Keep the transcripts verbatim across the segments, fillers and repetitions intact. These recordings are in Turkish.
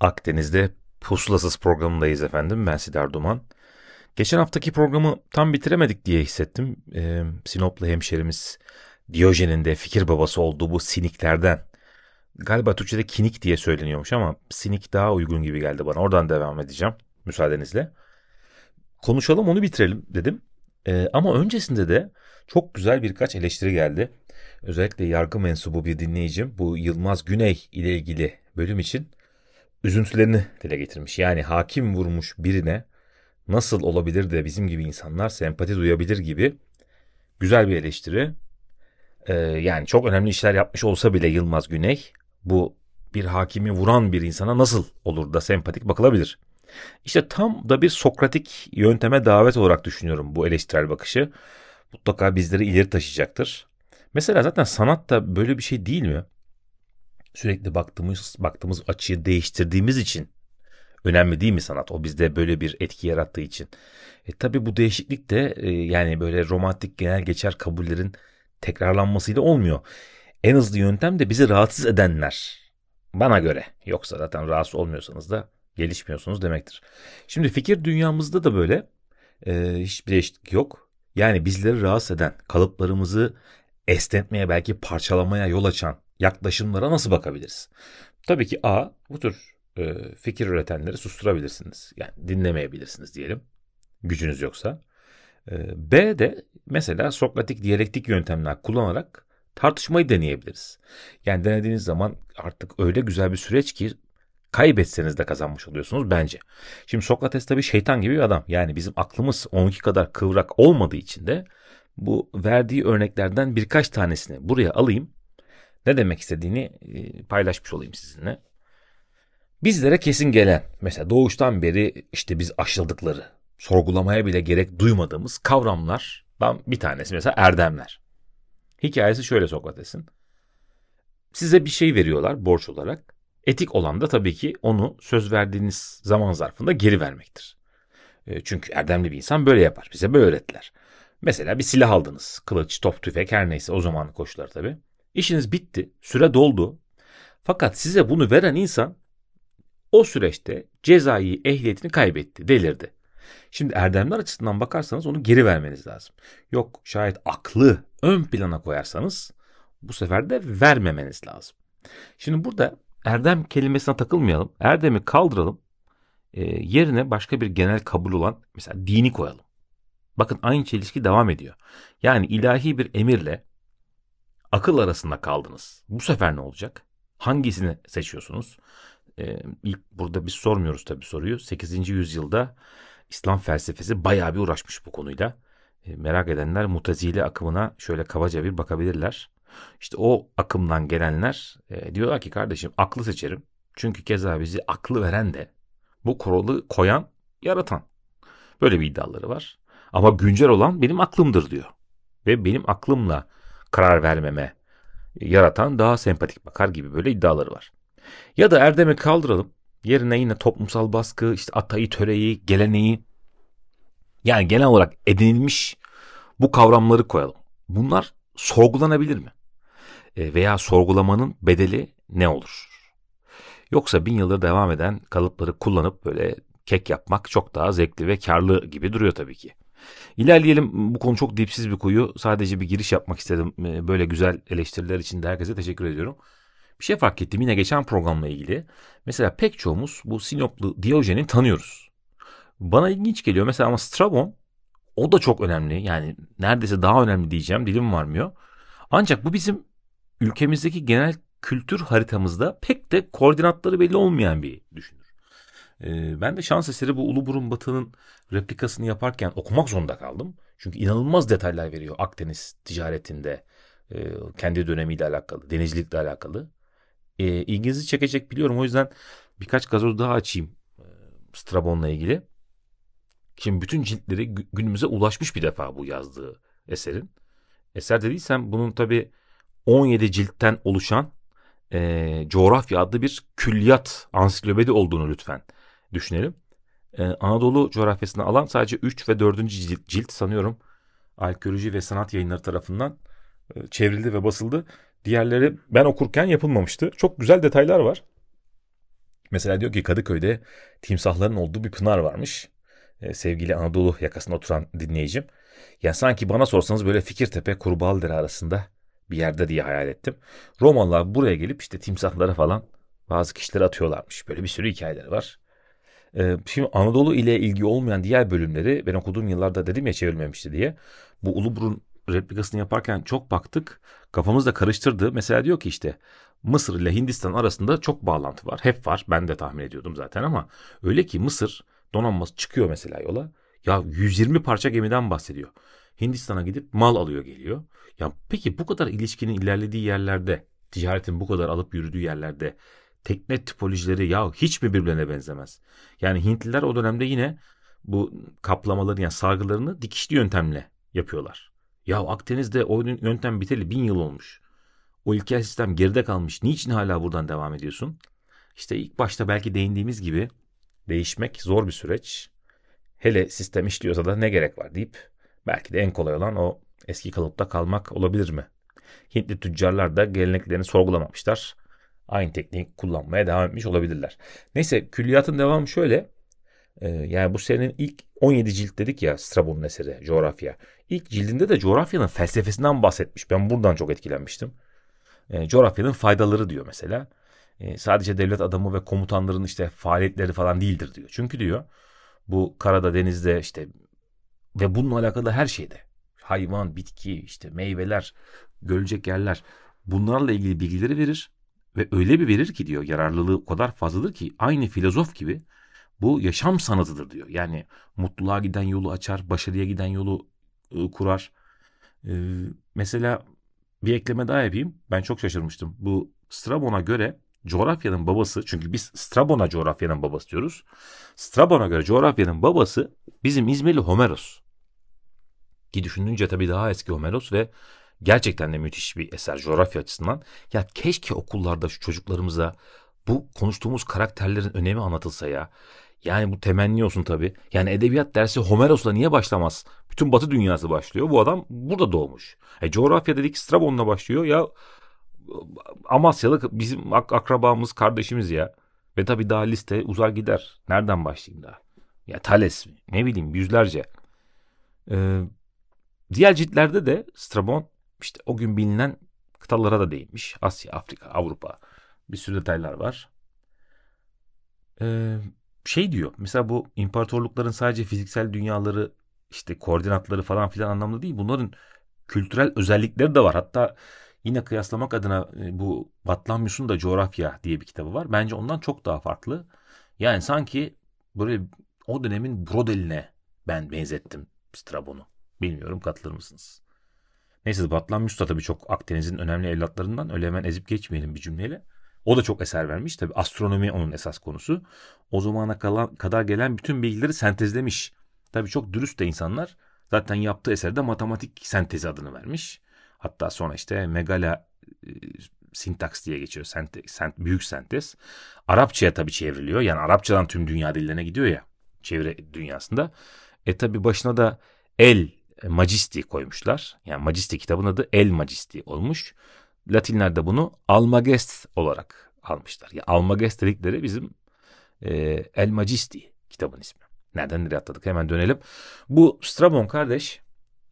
Akdeniz'de pusulasız programındayız efendim. Ben Sidar Duman. Geçen haftaki programı tam bitiremedik diye hissettim. Ee, Sinoplu hemşerimiz Diyojen'in de fikir babası olduğu bu siniklerden. Galiba Türkçe'de kinik diye söyleniyormuş ama sinik daha uygun gibi geldi bana. Oradan devam edeceğim müsaadenizle. Konuşalım, onu bitirelim dedim. Ee, ama öncesinde de çok güzel birkaç eleştiri geldi. Özellikle yargı mensubu bir dinleyicim bu Yılmaz Güney ile ilgili bölüm için üzüntülerini dile getirmiş. Yani hakim vurmuş birine nasıl olabilir de bizim gibi insanlar sempati duyabilir gibi güzel bir eleştiri. Ee, yani çok önemli işler yapmış olsa bile Yılmaz Güney, bu bir hakimi vuran bir insana nasıl olur da sempatik bakılabilir? İşte tam da bir Sokratik yönteme davet olarak düşünüyorum bu eleştirel bakışı. Mutlaka bizleri ileri taşıyacaktır. Mesela zaten sanat da böyle bir şey değil mi? Sürekli baktığımız, baktığımız açıyı değiştirdiğimiz için önemli değil mi sanat? O bizde böyle bir etki yarattığı için. E tabii bu değişiklik de e, yani böyle romantik genel geçer kabullerin tekrarlanmasıyla olmuyor. En hızlı yöntem de bizi rahatsız edenler bana göre. Yoksa zaten rahatsız olmuyorsanız da gelişmiyorsunuz demektir. Şimdi fikir dünyamızda da böyle e, hiçbir değişiklik yok. Yani bizleri rahatsız eden, kalıplarımızı esnetmeye, belki parçalamaya yol açan yaklaşımlara nasıl bakabiliriz? Tabii ki A, bu tür e, fikir üretenleri susturabilirsiniz. Yani dinlemeyebilirsiniz diyelim, gücünüz yoksa. E, B de mesela Sokratik diyalektik yöntemler kullanarak tartışmayı deneyebiliriz. Yani denediğiniz zaman artık öyle güzel bir süreç ki kaybetseniz de kazanmış oluyorsunuz bence. Şimdi Sokrates tabii şeytan gibi bir adam. Yani bizim aklımız onunki kadar kıvrak olmadığı için de bu verdiği örneklerden birkaç tanesini buraya alayım. Ne demek istediğini paylaşmış olayım sizinle. Bizlere kesin gelen, mesela doğuştan beri işte biz aşıladıkları, sorgulamaya bile gerek duymadığımız kavramlardan bir tanesi mesela erdemler. Hikayesi şöyle Sokrates'in. Size bir şey veriyorlar borç olarak. Etik olan da tabii ki onu söz verdiğiniz zaman zarfında geri vermektir. Çünkü erdemli bir insan böyle yapar. Bize böyle öğrettiler. Mesela bir silah aldınız. Kılıç, top, tüfek, her neyse o zamanın koşulları tabii. İşiniz bitti. Süre doldu. Fakat size bunu veren insan o süreçte cezai ehliyetini kaybetti. Delirdi. Şimdi erdemler açısından bakarsanız onu geri vermeniz lazım. Yok şayet aklı ön plana koyarsanız bu sefer de vermemeniz lazım. Şimdi burada erdem kelimesine takılmayalım. Erdemi kaldıralım. E, yerine başka bir genel kabul olan mesela dini koyalım. Bakın aynı çelişki devam ediyor. Yani ilahi bir emirle akıl arasında kaldınız. Bu sefer ne olacak? Hangisini seçiyorsunuz? Ee, ilk burada biz sormuyoruz tabii soruyu. sekizinci yüzyılda İslam felsefesi bayağı bir uğraşmış bu konuyla. Ee, merak edenler Mutezile akımına şöyle kabaca bir bakabilirler. İşte o akımdan gelenler e, diyorlar ki kardeşim aklı seçerim. Çünkü keza bizi aklı veren de bu kuralı koyan, yaratan. Böyle bir iddiaları var. Ama güncel olan benim aklımdır diyor. Ve benim aklımla karar vermeme yaratan daha sempatik bakar gibi böyle iddiaları var. Ya da erdemi kaldıralım. Yerine yine toplumsal baskı, işte atayı, töreyi, geleneği, yani genel olarak edinilmiş bu kavramları koyalım. Bunlar sorgulanabilir mi? E veya sorgulamanın bedeli ne olur? Yoksa bin yılda devam eden kalıpları kullanıp böyle kek yapmak çok daha zevkli ve karlı gibi duruyor tabii ki. İlerleyelim. Bu konu çok dipsiz bir kuyu. Sadece bir giriş yapmak istedim. Böyle güzel eleştiriler için de herkese teşekkür ediyorum. Bir şey fark ettim yine geçen programla ilgili. Mesela pek çoğumuz bu Sinoplu Diyojen'i tanıyoruz. Bana ilginç geliyor. Mesela ama Strabon, o da çok önemli. Yani neredeyse daha önemli diyeceğim. Dilim varmıyor. Ancak bu bizim ülkemizdeki genel kültür haritamızda pek de koordinatları belli olmayan bir düşünce. Ben de şans eseri bu Uluburun Batığı'nın replikasını yaparken okumak zorunda kaldım. Çünkü inanılmaz detaylar veriyor Akdeniz ticaretinde, kendi dönemiyle alakalı, denizcilikle alakalı. İlginizi çekecek biliyorum. O yüzden birkaç gazoz daha açayım Strabon'la ilgili. Şimdi bütün ciltleri günümüze ulaşmış bir defa bu yazdığı eserin. Eser dediysem bunun tabii on yedi ciltten oluşan e, coğrafya adlı bir külliyat ansiklopedi olduğunu lütfen düşünelim. E, Anadolu coğrafyasını alan sadece üç ve dördüncü cilt, cilt sanıyorum Alkoloji ve Sanat Yayınları tarafından e, çevrildi ve basıldı. Diğerleri ben okurken yapılmamıştı. Çok güzel detaylar var. Mesela diyor ki Kadıköy'de timsahların olduğu bir pınar varmış. E, sevgili Anadolu yakasında oturan dinleyicim. Yani sanki bana sorsanız böyle Fikirtepe Kurbaldere arasında bir yerde diye hayal ettim. Romalılar buraya gelip işte timsahları falan bazı kişilere atıyorlarmış. Böyle bir sürü hikayeleri var. Ee, şimdi Anadolu ile ilgi olmayan diğer bölümleri ben okuduğum yıllarda dedim ya çevrilmemişti diye. Bu Uluburun replikasını yaparken çok baktık. Kafamız da karıştırdı. Mesela diyor ki işte Mısır ile Hindistan arasında çok bağlantı var. Hep var. Ben de tahmin ediyordum zaten ama öyle ki Mısır donanması çıkıyor mesela yola. Ya yüz yirmi parça gemiden bahsediyor. Hindistan'a gidip mal alıyor geliyor. Ya peki bu kadar ilişkinin ilerlediği yerlerde, ticaretin bu kadar alıp yürüdüğü yerlerde tekne tipolojileri ya hiç mi birbirine benzemez? Yani Hintliler o dönemde yine bu kaplamaları yani sargılarını dikişli yöntemle yapıyorlar. Ya Akdeniz'de o yöntem biteli bin yıl olmuş. O ilkel sistem geride kalmış. Niçin hala buradan devam ediyorsun? İşte ilk başta belki değindiğimiz gibi değişmek zor bir süreç. Hele sistem işliyorsa da ne gerek var deyip belki de en kolay olan o eski kalıpta kalmak olabilir mi? Hintli tüccarlar da geleneklerini sorgulamamışlar. Aynı tekniği kullanmaya devam etmiş olabilirler. Neyse külliyatın devamı şöyle. Ee, yani bu serinin ilk on yedi cilt dedik ya Strabon'un eseri coğrafya. İlk cildinde de coğrafyanın felsefesinden bahsetmiş. Ben buradan çok etkilenmiştim. Ee, coğrafyanın faydaları diyor mesela. Ee, sadece devlet adamı ve komutanların işte faaliyetleri falan değildir diyor. Çünkü diyor bu karada, denizde işte ve bununla alakalı her şeyde hayvan, bitki, işte meyveler, görülecek yerler bunlarla ilgili bilgileri verir ve öyle bir verir ki diyor yararlılığı o kadar fazladır ki aynı filozof gibi bu yaşam sanatıdır diyor. Yani mutluluğa giden yolu açar, başarıya giden yolu e, kurar. E, mesela bir ekleme daha yapayım. Ben çok şaşırmıştım. Bu Strabon'a göre coğrafyanın babası, çünkü biz Strabon'a coğrafyanın babası diyoruz. Strabon'a göre coğrafyanın babası bizim İzmirli Homeros. Ki düşününce tabii daha eski Homeros ve gerçekten de müthiş bir eser coğrafya açısından. Ya keşke okullarda şu çocuklarımıza bu konuştuğumuz karakterlerin önemi anlatılsa ya. Yani bu temenni olsun tabii. Yani edebiyat dersi Homeros'la niye başlamaz? Bütün Batı dünyası başlıyor. Bu adam burada doğmuş. E, coğrafya dedik Strabon'la başlıyor ya. Amasyalı bizim ak- akrabamız, kardeşimiz ya. Ve tabii daha liste uzar gider. Nereden başlayayım daha? Ya Thales ne bileyim yüzlerce. Ee, diğer ciltlerde de Strabon işte o gün bilinen kıtalara da değinmiş. Asya, Afrika, Avrupa bir sürü detaylar var. Ee, şey diyor mesela bu imparatorlukların sadece fiziksel dünyaları işte koordinatları falan filan anlamda değil. Bunların kültürel özellikleri de var. Hatta yine kıyaslamak adına bu Batlamyus'un da Coğrafya diye bir kitabı var. Bence ondan çok daha farklı. Yani sanki böyle o dönemin Brodel'ine ben benzettim Strabon'u. Bilmiyorum katılır mısınız? Neyse Batlamyus da tabii çok Akdeniz'in önemli evlatlarından. Öyle hemen ezip geçmeyelim bir cümleyle. O da çok eser vermiş. Tabii astronomi onun esas konusu. O zamana kadar gelen bütün bilgileri sentezlemiş. Tabii çok dürüst de insanlar. Zaten yaptığı eserde matematik sentezi adını vermiş. Hatta sonra işte megala e, sintaks diye geçiyor. Sente, sent, büyük sentez. Arapçaya tabii çevriliyor. Yani Arapçadan tüm dünya dillerine gidiyor ya. Çevre dünyasında. E tabii başına da El Majesti koymuşlar. Yani Majesti kitabının adı El Majesti olmuş. Latinler de bunu Almagest olarak almışlar. Yani Almagest dedikleri bizim e, El Majesti kitabın ismi. Nereden nereye atladık? Hemen dönelim. Bu Strabon kardeş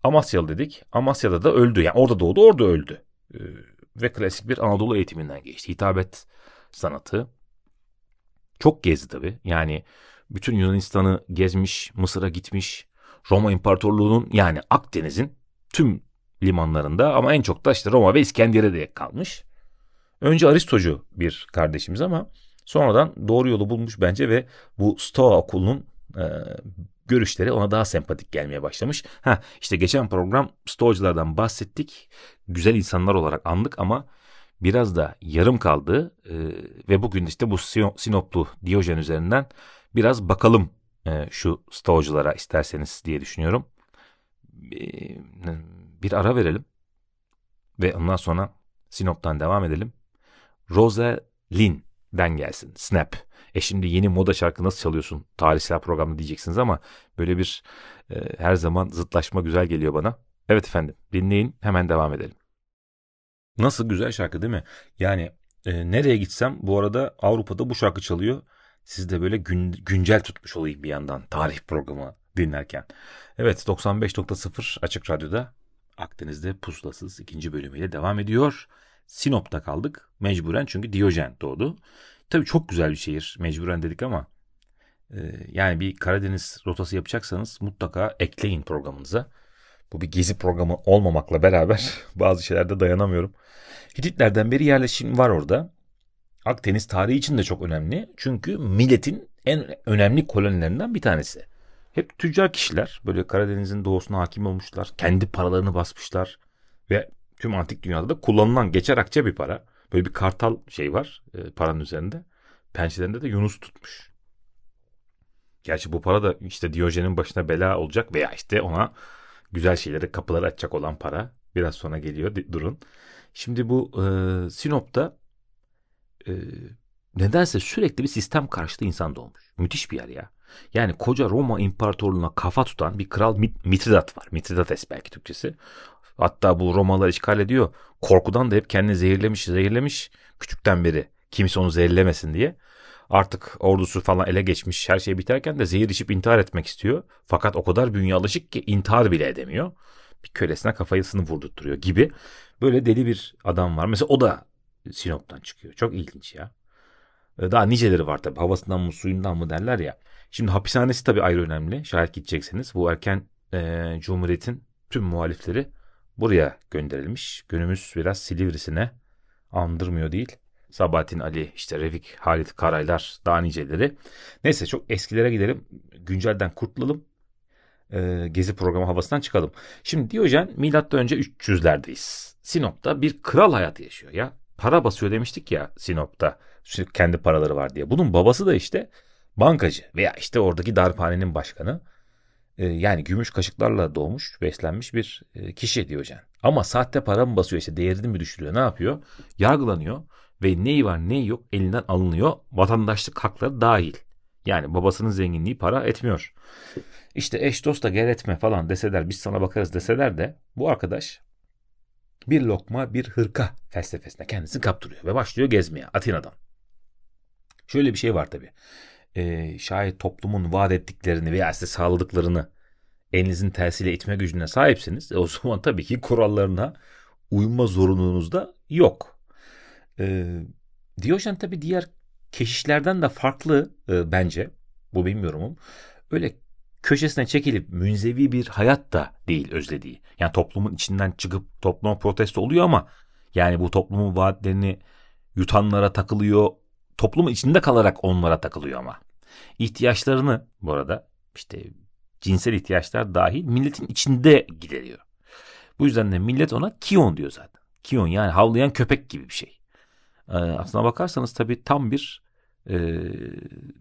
Amasyalı dedik. Amasya'da da öldü. Yani orada doğdu, orada öldü. Ee, ve klasik bir Anadolu eğitiminden geçti. Hitabet sanatı. Çok gezdi tabii. Yani bütün Yunanistan'ı gezmiş, Mısır'a gitmiş. Roma İmparatorluğu'nun yani Akdeniz'in tüm limanlarında ama en çok da işte Roma ve İskenderiye'de kalmış. Önce Aristocu bir kardeşimiz ama sonradan doğru yolu bulmuş bence ve bu Stoa okulunun e, görüşleri ona daha sempatik gelmeye başlamış. Ha işte geçen program Stoacılardan bahsettik. Güzel insanlar olarak andık ama biraz da yarım kaldı e, ve bugün işte bu Sinoplu Diyojen üzerinden biraz bakalım e, şu Stoacılara isterseniz diye düşünüyorum. E, bir ara verelim ve ondan sonra Sinop'tan devam edelim. Rosalind'den gelsin Snap. E şimdi yeni moda şarkı nasıl çalıyorsun tarihsel programda diyeceksiniz ama böyle bir e, her zaman zıtlaşma güzel geliyor bana. Evet efendim, dinleyin, hemen devam edelim. Nasıl güzel şarkı değil mi? Yani e, nereye gitsem bu arada Avrupa'da bu şarkı çalıyor. Siz de böyle gün, güncel tutmuş olayım bir yandan tarih programı dinlerken. Evet, doksan beş nokta sıfır Açık Radyo'da Akdeniz'de Pusulasız ikinci bölümüyle devam ediyor. Sinop'ta kaldık mecburen çünkü Diyojen doğdu. Tabii çok güzel bir şehir, mecburen dedik ama e, yani bir Karadeniz rotası yapacaksanız mutlaka ekleyin programınıza. Bu bir gezi programı olmamakla beraber bazı şeylerde dayanamıyorum. Hititlerden beri yerleşim var orada. Akdeniz tarihi için de çok önemli. Çünkü milletin en önemli kolonilerinden bir tanesi. Hep tüccar kişiler. Böyle Karadeniz'in doğusuna hakim olmuşlar. Kendi paralarını basmışlar. Ve tüm antik dünyada da kullanılan geçer akçe bir para. Böyle bir kartal şey var e, paranın üzerinde. Pençelerinde de Yunus tutmuş. Gerçi bu para da işte Diyojen'in başına bela olacak veya işte ona güzel şeylere kapıları açacak olan para. Biraz sonra geliyor, durun. Şimdi bu e, Sinop'ta e, nedense sürekli bir sistem karşıtı insan doğmuş. Müthiş bir yer ya. Yani koca Roma İmparatorluğu'na kafa tutan bir kral Mithridat var. Mithridates belki Türkçesi. Hatta bu Romalılar işgal ediyor. Korkudan da hep kendini zehirlemiş zehirlemiş. Küçükten beri kimse onu zehirlemesin diye. Artık ordusu falan ele geçmiş, her şey biterken de zehir içip intihar etmek istiyor. Fakat o kadar bünye alışık ki intihar bile edemiyor. Bir kölesine kafasını vurdurtturuyor gibi. Böyle deli bir adam var. Mesela o da Sinop'tan çıkıyor. Çok ilginç ya. Daha niceleri var tabii. Havasından mı suyundan mı derler ya. Şimdi hapishanesi tabii ayrı önemli. Şayet gidecekseniz bu erken e, Cumhuriyet'in tüm muhalifleri buraya gönderilmiş. Günümüz biraz Silivri'sine andırmıyor değil. Sabahattin Ali, işte Refik, Halit Karaylar, daha niceleri. Neyse çok eskilere gidelim. Güncelden kurtulalım. Ee, gezi programı havasından çıkalım. Şimdi Diyojen milattan önce üç yüzlerdeyiz. Sinop'ta bir kral hayatı yaşıyor ya. Para basıyor demiştik ya Sinop'ta. Şimdi kendi paraları var diye. Bunun babası da işte bankacı veya işte oradaki darphanenin başkanı. Ee, yani gümüş kaşıklarla doğmuş, beslenmiş bir kişi Diyojen. Ama sahte para mı basıyor işte, değerini mi düşürüyor, ne yapıyor? Yargılanıyor. Ve neyi var neyi yok elinden alınıyor. Vatandaşlık hakları dahil. Yani babasının zenginliği para etmiyor. İşte eş dost da gel etme falan deseler, biz sana bakarız deseler de bu arkadaş bir lokma bir hırka felsefesine kendisini kaptırıyor. Ve başlıyor gezmeye Atina'dan. Şöyle bir şey var tabii. E, şayet toplumun vaat ettiklerini veya size sağladıklarını elinizin tersiyle itme gücüne sahipsiniz. E, o zaman tabii ki kurallarına uyma zorunluluğunuz da yok. Ee, Diyojen tabi diğer keşişlerden de farklı e, bence. Bu bilmiyorum. Öyle köşesine çekilip münzevi bir hayat da değil özlediği. Yani toplumun içinden çıkıp topluma protesto oluyor ama yani bu toplumun vaatlerini yutanlara takılıyor. Toplumun içinde kalarak onlara takılıyor ama. İhtiyaçlarını bu arada işte cinsel ihtiyaçlar dahil milletin içinde gideriyor. Bu yüzden de millet ona Kion diyor zaten. Kion yani havlayan köpek gibi bir şey. Aslına bakarsanız tabii tam bir e,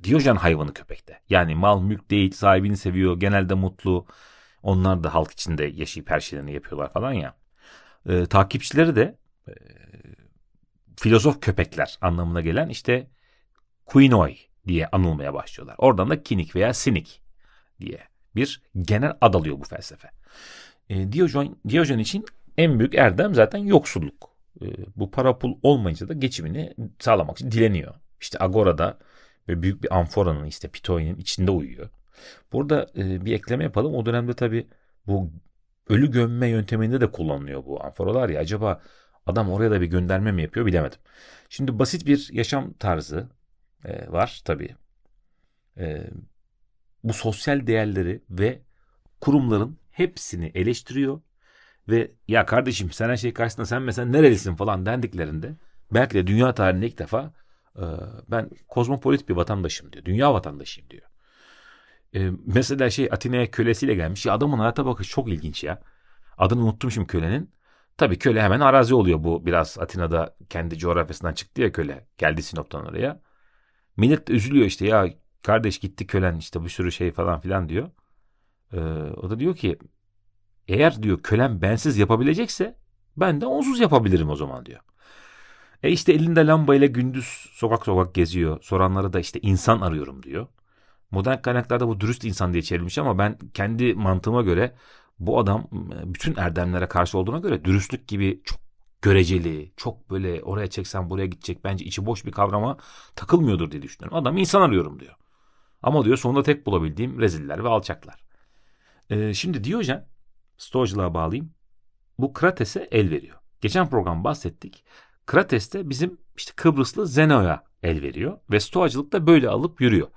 Diyojen hayvanı köpekte. Yani mal mülk değil, sahibini seviyor, genelde mutlu. Onlar da halk içinde yaşayıp her şeylerini yapıyorlar falan ya. E, takipçileri de e, filozof köpekler anlamına gelen işte Kuinoi diye anılmaya başlıyorlar. Oradan da kinik veya sinik diye bir genel ad alıyor bu felsefe. E, Diyojen, Diyojen için en büyük erdem zaten yoksulluk. Bu para pul olmayınca da geçimini sağlamak için dileniyor. İşte Agora'da ve büyük bir amforanın işte Pitoy'nin içinde uyuyor. Burada bir ekleme yapalım. O dönemde tabii bu ölü gömme yönteminde de kullanılıyor bu amforalar ya. Acaba adam oraya da bir gönderme mi yapıyor bilemedim. Şimdi basit bir yaşam tarzı var tabii. Bu sosyal değerleri ve kurumların hepsini eleştiriyor. Ve ya kardeşim sen her şey karşısında sen mesela nerelisin falan dendiklerinde belki de dünya tarihinde ilk defa e, ben kozmopolit bir vatandaşım diyor. Dünya vatandaşıyım diyor. E, mesela şey Atina'ya kölesiyle gelmiş. Ya adamın hayata bakışı çok ilginç ya. Adını unuttum şimdi kölenin. Tabii köle hemen arazi oluyor, bu biraz Atina'da kendi coğrafyasından çıktı ya köle. Geldi Sinop'tan oraya. Millet de üzülüyor işte, ya kardeş gitti kölen işte bir sürü şey falan filan diyor. Ee, o da diyor ki eğer diyor kölen bensiz yapabilecekse ben de onsuz yapabilirim o zaman diyor. E işte elinde lambayla gündüz sokak sokak geziyor. Soranlara da işte insan arıyorum diyor. Modern kaynaklarda bu dürüst insan diye çevrilmiş ama ben kendi mantığıma göre bu adam bütün erdemlere karşı olduğuna göre dürüstlük gibi çok göreceli, çok böyle oraya çeksen buraya gidecek, bence içi boş bir kavrama takılmıyordur diye düşünüyorum. Adam insan arıyorum diyor. Ama diyor sonunda tek bulabildiğim reziller ve alçaklar. Ee, şimdi Diyojen, Stoacılığa bağlayayım, bu Krates'e el veriyor. Geçen program bahsettik. Krates de bizim işte Kıbrıslı Zeno'ya el veriyor ve Stoacılık da böyle alıp yürüyor.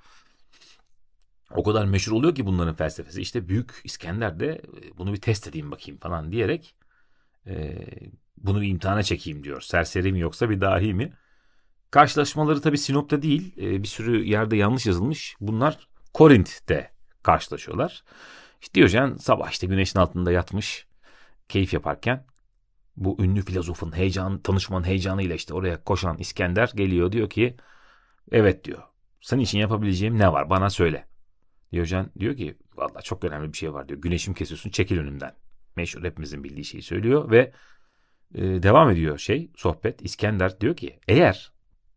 O kadar meşhur oluyor ki bunların felsefesi. İşte Büyük İskender de bunu bir test edeyim bakayım falan diyerek e, bunu bir imtihana çekeyim diyor. Serseri mi yoksa bir dahi mi? Karşılaşmaları tabii Sinop'ta değil, e, bir sürü yerde yanlış yazılmış. Bunlar Korint'te karşılaşıyorlar. İşte Diyojen sabah işte güneşin altında yatmış keyif yaparken bu ünlü filozofun heyecanı, tanışmanın heyecanıyla işte oraya koşan İskender geliyor, diyor ki evet diyor, senin için yapabileceğim ne var bana söyle. Diyojen diyor ki vallahi çok önemli bir şey var diyor. Güneşim kesiyorsun, çekil önümden. Meşhur, hepimizin bildiği şeyi söylüyor ve e, devam ediyor şey sohbet. İskender diyor ki eğer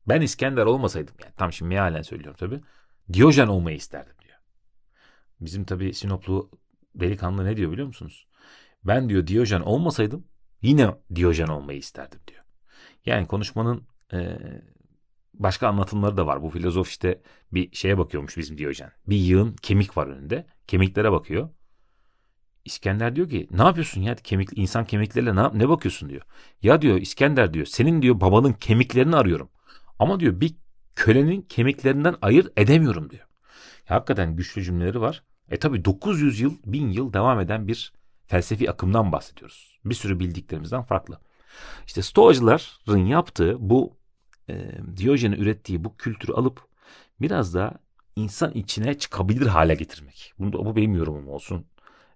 ben İskender olmasaydım, yani tam şimdi mealen söylüyorum tabii, Diyojen olmayı isterdim diyor. Bizim tabii Sinoplu delikanlı ne diyor biliyor musunuz? Ben diyor Diyojen olmasaydım yine Diyojen olmayı isterdim diyor. Yani konuşmanın e, başka anlatımları da var. Bu filozof işte bir şeye bakıyormuş bizim Diyojen. Bir yığın kemik var önünde. Kemiklere bakıyor. İskender diyor ki ne yapıyorsun ya kemik, insan kemiklerine ne, ne bakıyorsun diyor. Ya diyor İskender diyor senin diyor babanın kemiklerini arıyorum. Ama diyor bir kölenin kemiklerinden ayırt edemiyorum diyor. Ya, hakikaten güçlü cümleleri var. E tabi dokuz yüz yıl, bin yıl devam eden bir felsefi akımdan bahsediyoruz. Bir sürü bildiklerimizden farklı. İşte Stoacıların yaptığı bu e, Diyojen'in ürettiği bu kültürü alıp biraz da insan içine çıkabilir hale getirmek. Bunu da, bu benim yorumum olsun.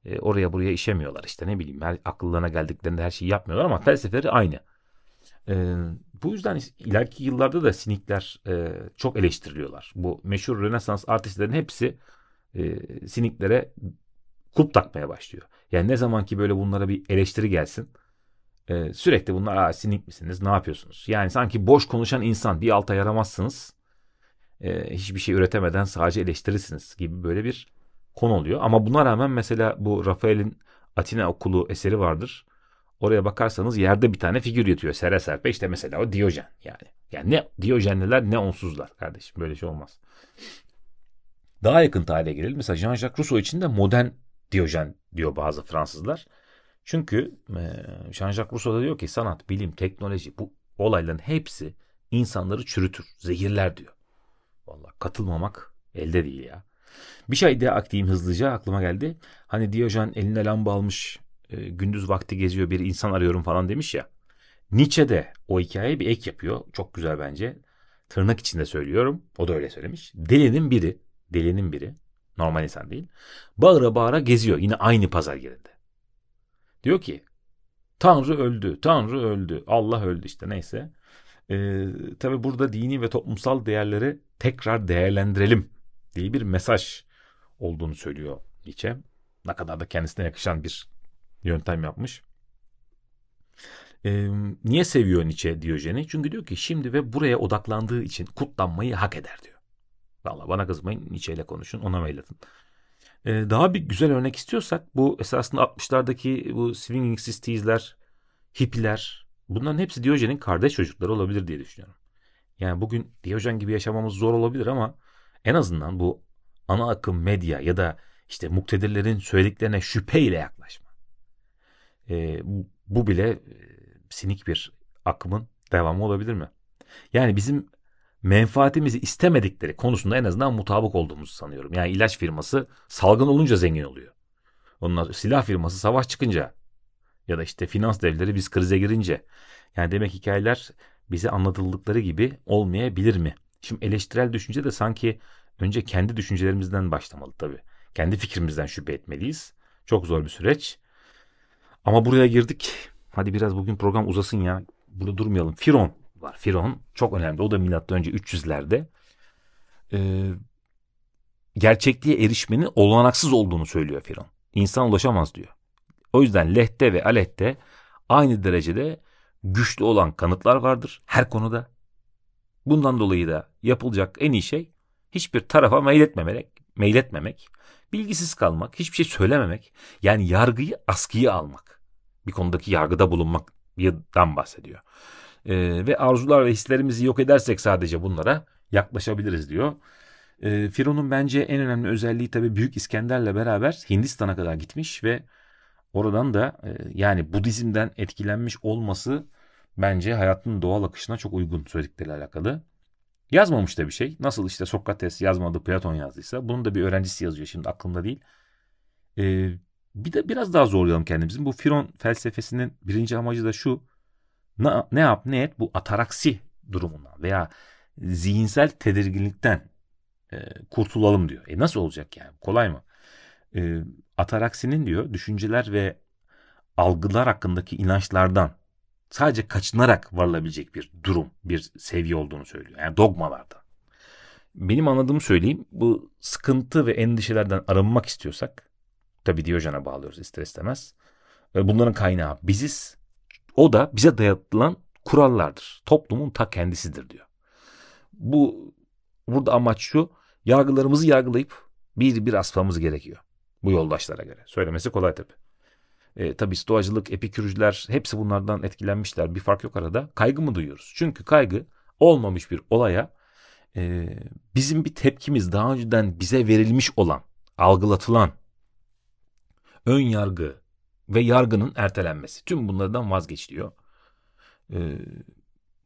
E, oraya buraya işemiyorlar işte, ne bileyim, her akıllarına geldiklerinde her şeyi yapmıyorlar ama felsefeleri aynı. E, bu yüzden ileriki yıllarda da sinikler e, çok eleştiriliyorlar. Bu meşhur Rönesans artistlerin hepsi e, siniklere kulp takmaya başlıyor. Yani ne zaman ki böyle bunlara bir eleştiri gelsin, e, sürekli bunlar aa sinik misiniz, ne yapıyorsunuz? Yani sanki boş konuşan insan, bir alta yaramazsınız, e, hiçbir şey üretemeden sadece eleştirirsiniz gibi böyle bir konu oluyor. Ama buna rağmen mesela bu Rafael'in Atina Okulu eseri vardır. Oraya bakarsanız yerde bir tane figür yatıyor sere serpe, işte mesela o Diyojen yani. Yani ne Diyojenliler ne onsuzlar kardeşim, böyle şey olmaz. Daha yakın tarihe gelelim. Mesela Jean-Jacques Rousseau için de modern Diyojen diyor bazı Fransızlar. Çünkü Jean-Jacques Rousseau da diyor ki sanat, bilim, teknoloji, bu olayların hepsi insanları çürütür, zehirler diyor. Vallahi katılmamak elde değil ya. Bir şey daha aktarayım hızlıca, aklıma geldi. Hani Diyojen eline lamba almış, gündüz vakti geziyor, bir insan arıyorum falan demiş ya. Nietzsche de o hikayeye bir ek yapıyor. Çok güzel bence. Tırnak içinde söylüyorum. O da öyle söylemiş. Delinin biri, delinin biri. Normal insan değil. Bağıra bağıra geziyor. Yine aynı pazar yerinde. Diyor ki Tanrı öldü, Tanrı öldü, Allah öldü işte neyse. Ee, tabii burada dini ve toplumsal değerleri tekrar değerlendirelim diye bir mesaj olduğunu söylüyor Nietzsche. Ne kadar da kendisine yakışan bir yöntem yapmış. Ee, niye seviyor Nietzsche Diyojen'i? Çünkü diyor ki şimdi ve buraya odaklandığı için kutlanmayı hak eder diyor. Vallahi bana kızmayın, Nietzsche ile konuşun, ona mail atın. Ee, daha bir güzel örnek istiyorsak bu esasında altmışlardaki bu swinging sixties'ler, hippiler, bunların hepsi Diyojen'in kardeş çocukları olabilir diye düşünüyorum. Yani bugün Diyojen gibi yaşamamız zor olabilir ama en azından bu ana akım medya ya da işte muktedirlerin söylediklerine şüpheyle yaklaşma. Ee, bu bile e, sinik bir akımın devamı olabilir mi? Yani bizim menfaatimizi istemedikleri konusunda en azından mutabık olduğumuzu sanıyorum. Yani ilaç firması salgın olunca zengin oluyor. Onlar silah firması savaş çıkınca ya da işte finans devleri biz krize girince. Yani demek hikayeler bize anlatıldıkları gibi olmayabilir mi? Şimdi eleştirel düşünce de sanki önce kendi düşüncelerimizden başlamalı tabii. Kendi fikrimizden şüphe etmeliyiz. Çok zor bir süreç. Ama buraya girdik. Hadi biraz bugün program uzasın ya. Burada durmayalım. Pyrrhon var. Pyrrhon çok önemli. O da milattan önce üç yüzlerde e, gerçekliğe erişmenin olanaksız olduğunu söylüyor Pyrrhon. İnsan ulaşamaz diyor. O yüzden lehte ve alette aynı derecede güçlü olan kanıtlar vardır her konuda. Bundan dolayı da yapılacak en iyi şey hiçbir tarafa meyletmemek, meyletmemek, bilgisiz kalmak, hiçbir şey söylememek. Yani yargıyı askıya almak. Bir konudaki yargıda bulunmaktan bahsediyor. Ee, ve arzular ve hislerimizi yok edersek sadece bunlara yaklaşabiliriz diyor. Ee, Pyrrhon'un bence en önemli özelliği tabii Büyük İskender'le beraber Hindistan'a kadar gitmiş ve oradan da e, yani Budizm'den etkilenmiş olması bence hayatın doğal akışına çok uygun söyledikleriyle alakalı. Yazmamış da bir şey. Nasıl işte Sokrates yazmadı, Platon yazdıysa. Bunun da bir öğrencisi yazıyor. Şimdi aklımda değil. Ee, bir de biraz daha zorlayalım kendimizi. Bu Pyrrhon felsefesinin birinci amacı da şu. Na, ne yap ne et bu ataraksi durumundan veya zihinsel tedirginlikten e, kurtulalım diyor. E nasıl olacak yani? Kolay mı? E, ataraksinin diyor düşünceler ve algılar hakkındaki inançlardan sadece kaçınarak varılabilecek bir durum, bir seviye olduğunu söylüyor. Yani dogmalarda. Benim anladığımı söyleyeyim. Bu sıkıntı ve endişelerden arınmak istiyorsak, tabii Diyojen'e bağlıyoruz ister istemez. Bunların kaynağı biziz. O da bize dayatılan kurallardır. Toplumun ta kendisidir diyor. Bu burada amaç şu, yargılarımızı yargılayıp bir bir asfamız gerekiyor. Bu yoldaşlara göre. Söylemesi kolay tabii. E, tabii stoacılık, epikürcüler hepsi bunlardan etkilenmişler. Bir fark yok arada. Kaygı mı duyuyoruz? Çünkü kaygı olmamış bir olaya e, bizim bir tepkimiz daha önceden bize verilmiş olan, algılatılan ön yargı ve yargının ertelenmesi. Tüm bunlardan vazgeçiliyor. E,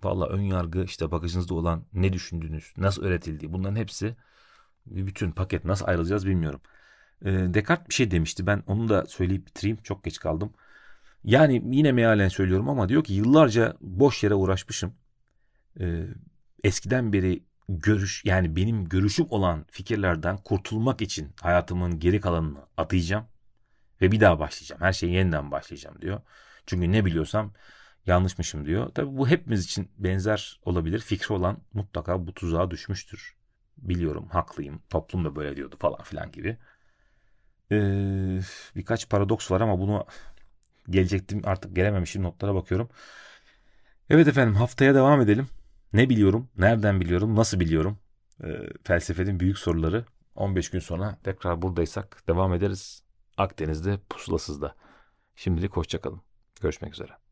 Valla ön yargı işte bagajınızda olan ne düşündüğünüz, nasıl öğretildiği bunların hepsi bütün paket nasıl ayrılacağız bilmiyorum. Descartes bir şey demişti. Ben onu da söyleyip bitireyim. Çok geç kaldım. Yani yine mealen söylüyorum ama diyor ki yıllarca boş yere uğraşmışım. Ee, eskiden beri görüş yani benim görüşüm olan fikirlerden kurtulmak için hayatımın geri kalanını atayacağım ve bir daha başlayacağım. Her şeyi yeniden başlayacağım diyor. Çünkü ne biliyorsam yanlışmışım diyor. Tabii bu hepimiz için benzer olabilir. Fikri olan mutlaka bu tuzağa düşmüştür. Biliyorum, haklıyım. Toplum da böyle diyordu falan filan gibi. Ee, birkaç paradoks var ama bunu gelecektim artık gelememişim, notlara bakıyorum. Evet efendim, haftaya devam edelim. Ne biliyorum, nereden biliyorum, nasıl biliyorum? Ee, felsefenin büyük soruları. on beş gün sonra tekrar buradaysak devam ederiz. Akdeniz'de pusulasızda. Şimdilik hoşça kalın. Görüşmek üzere.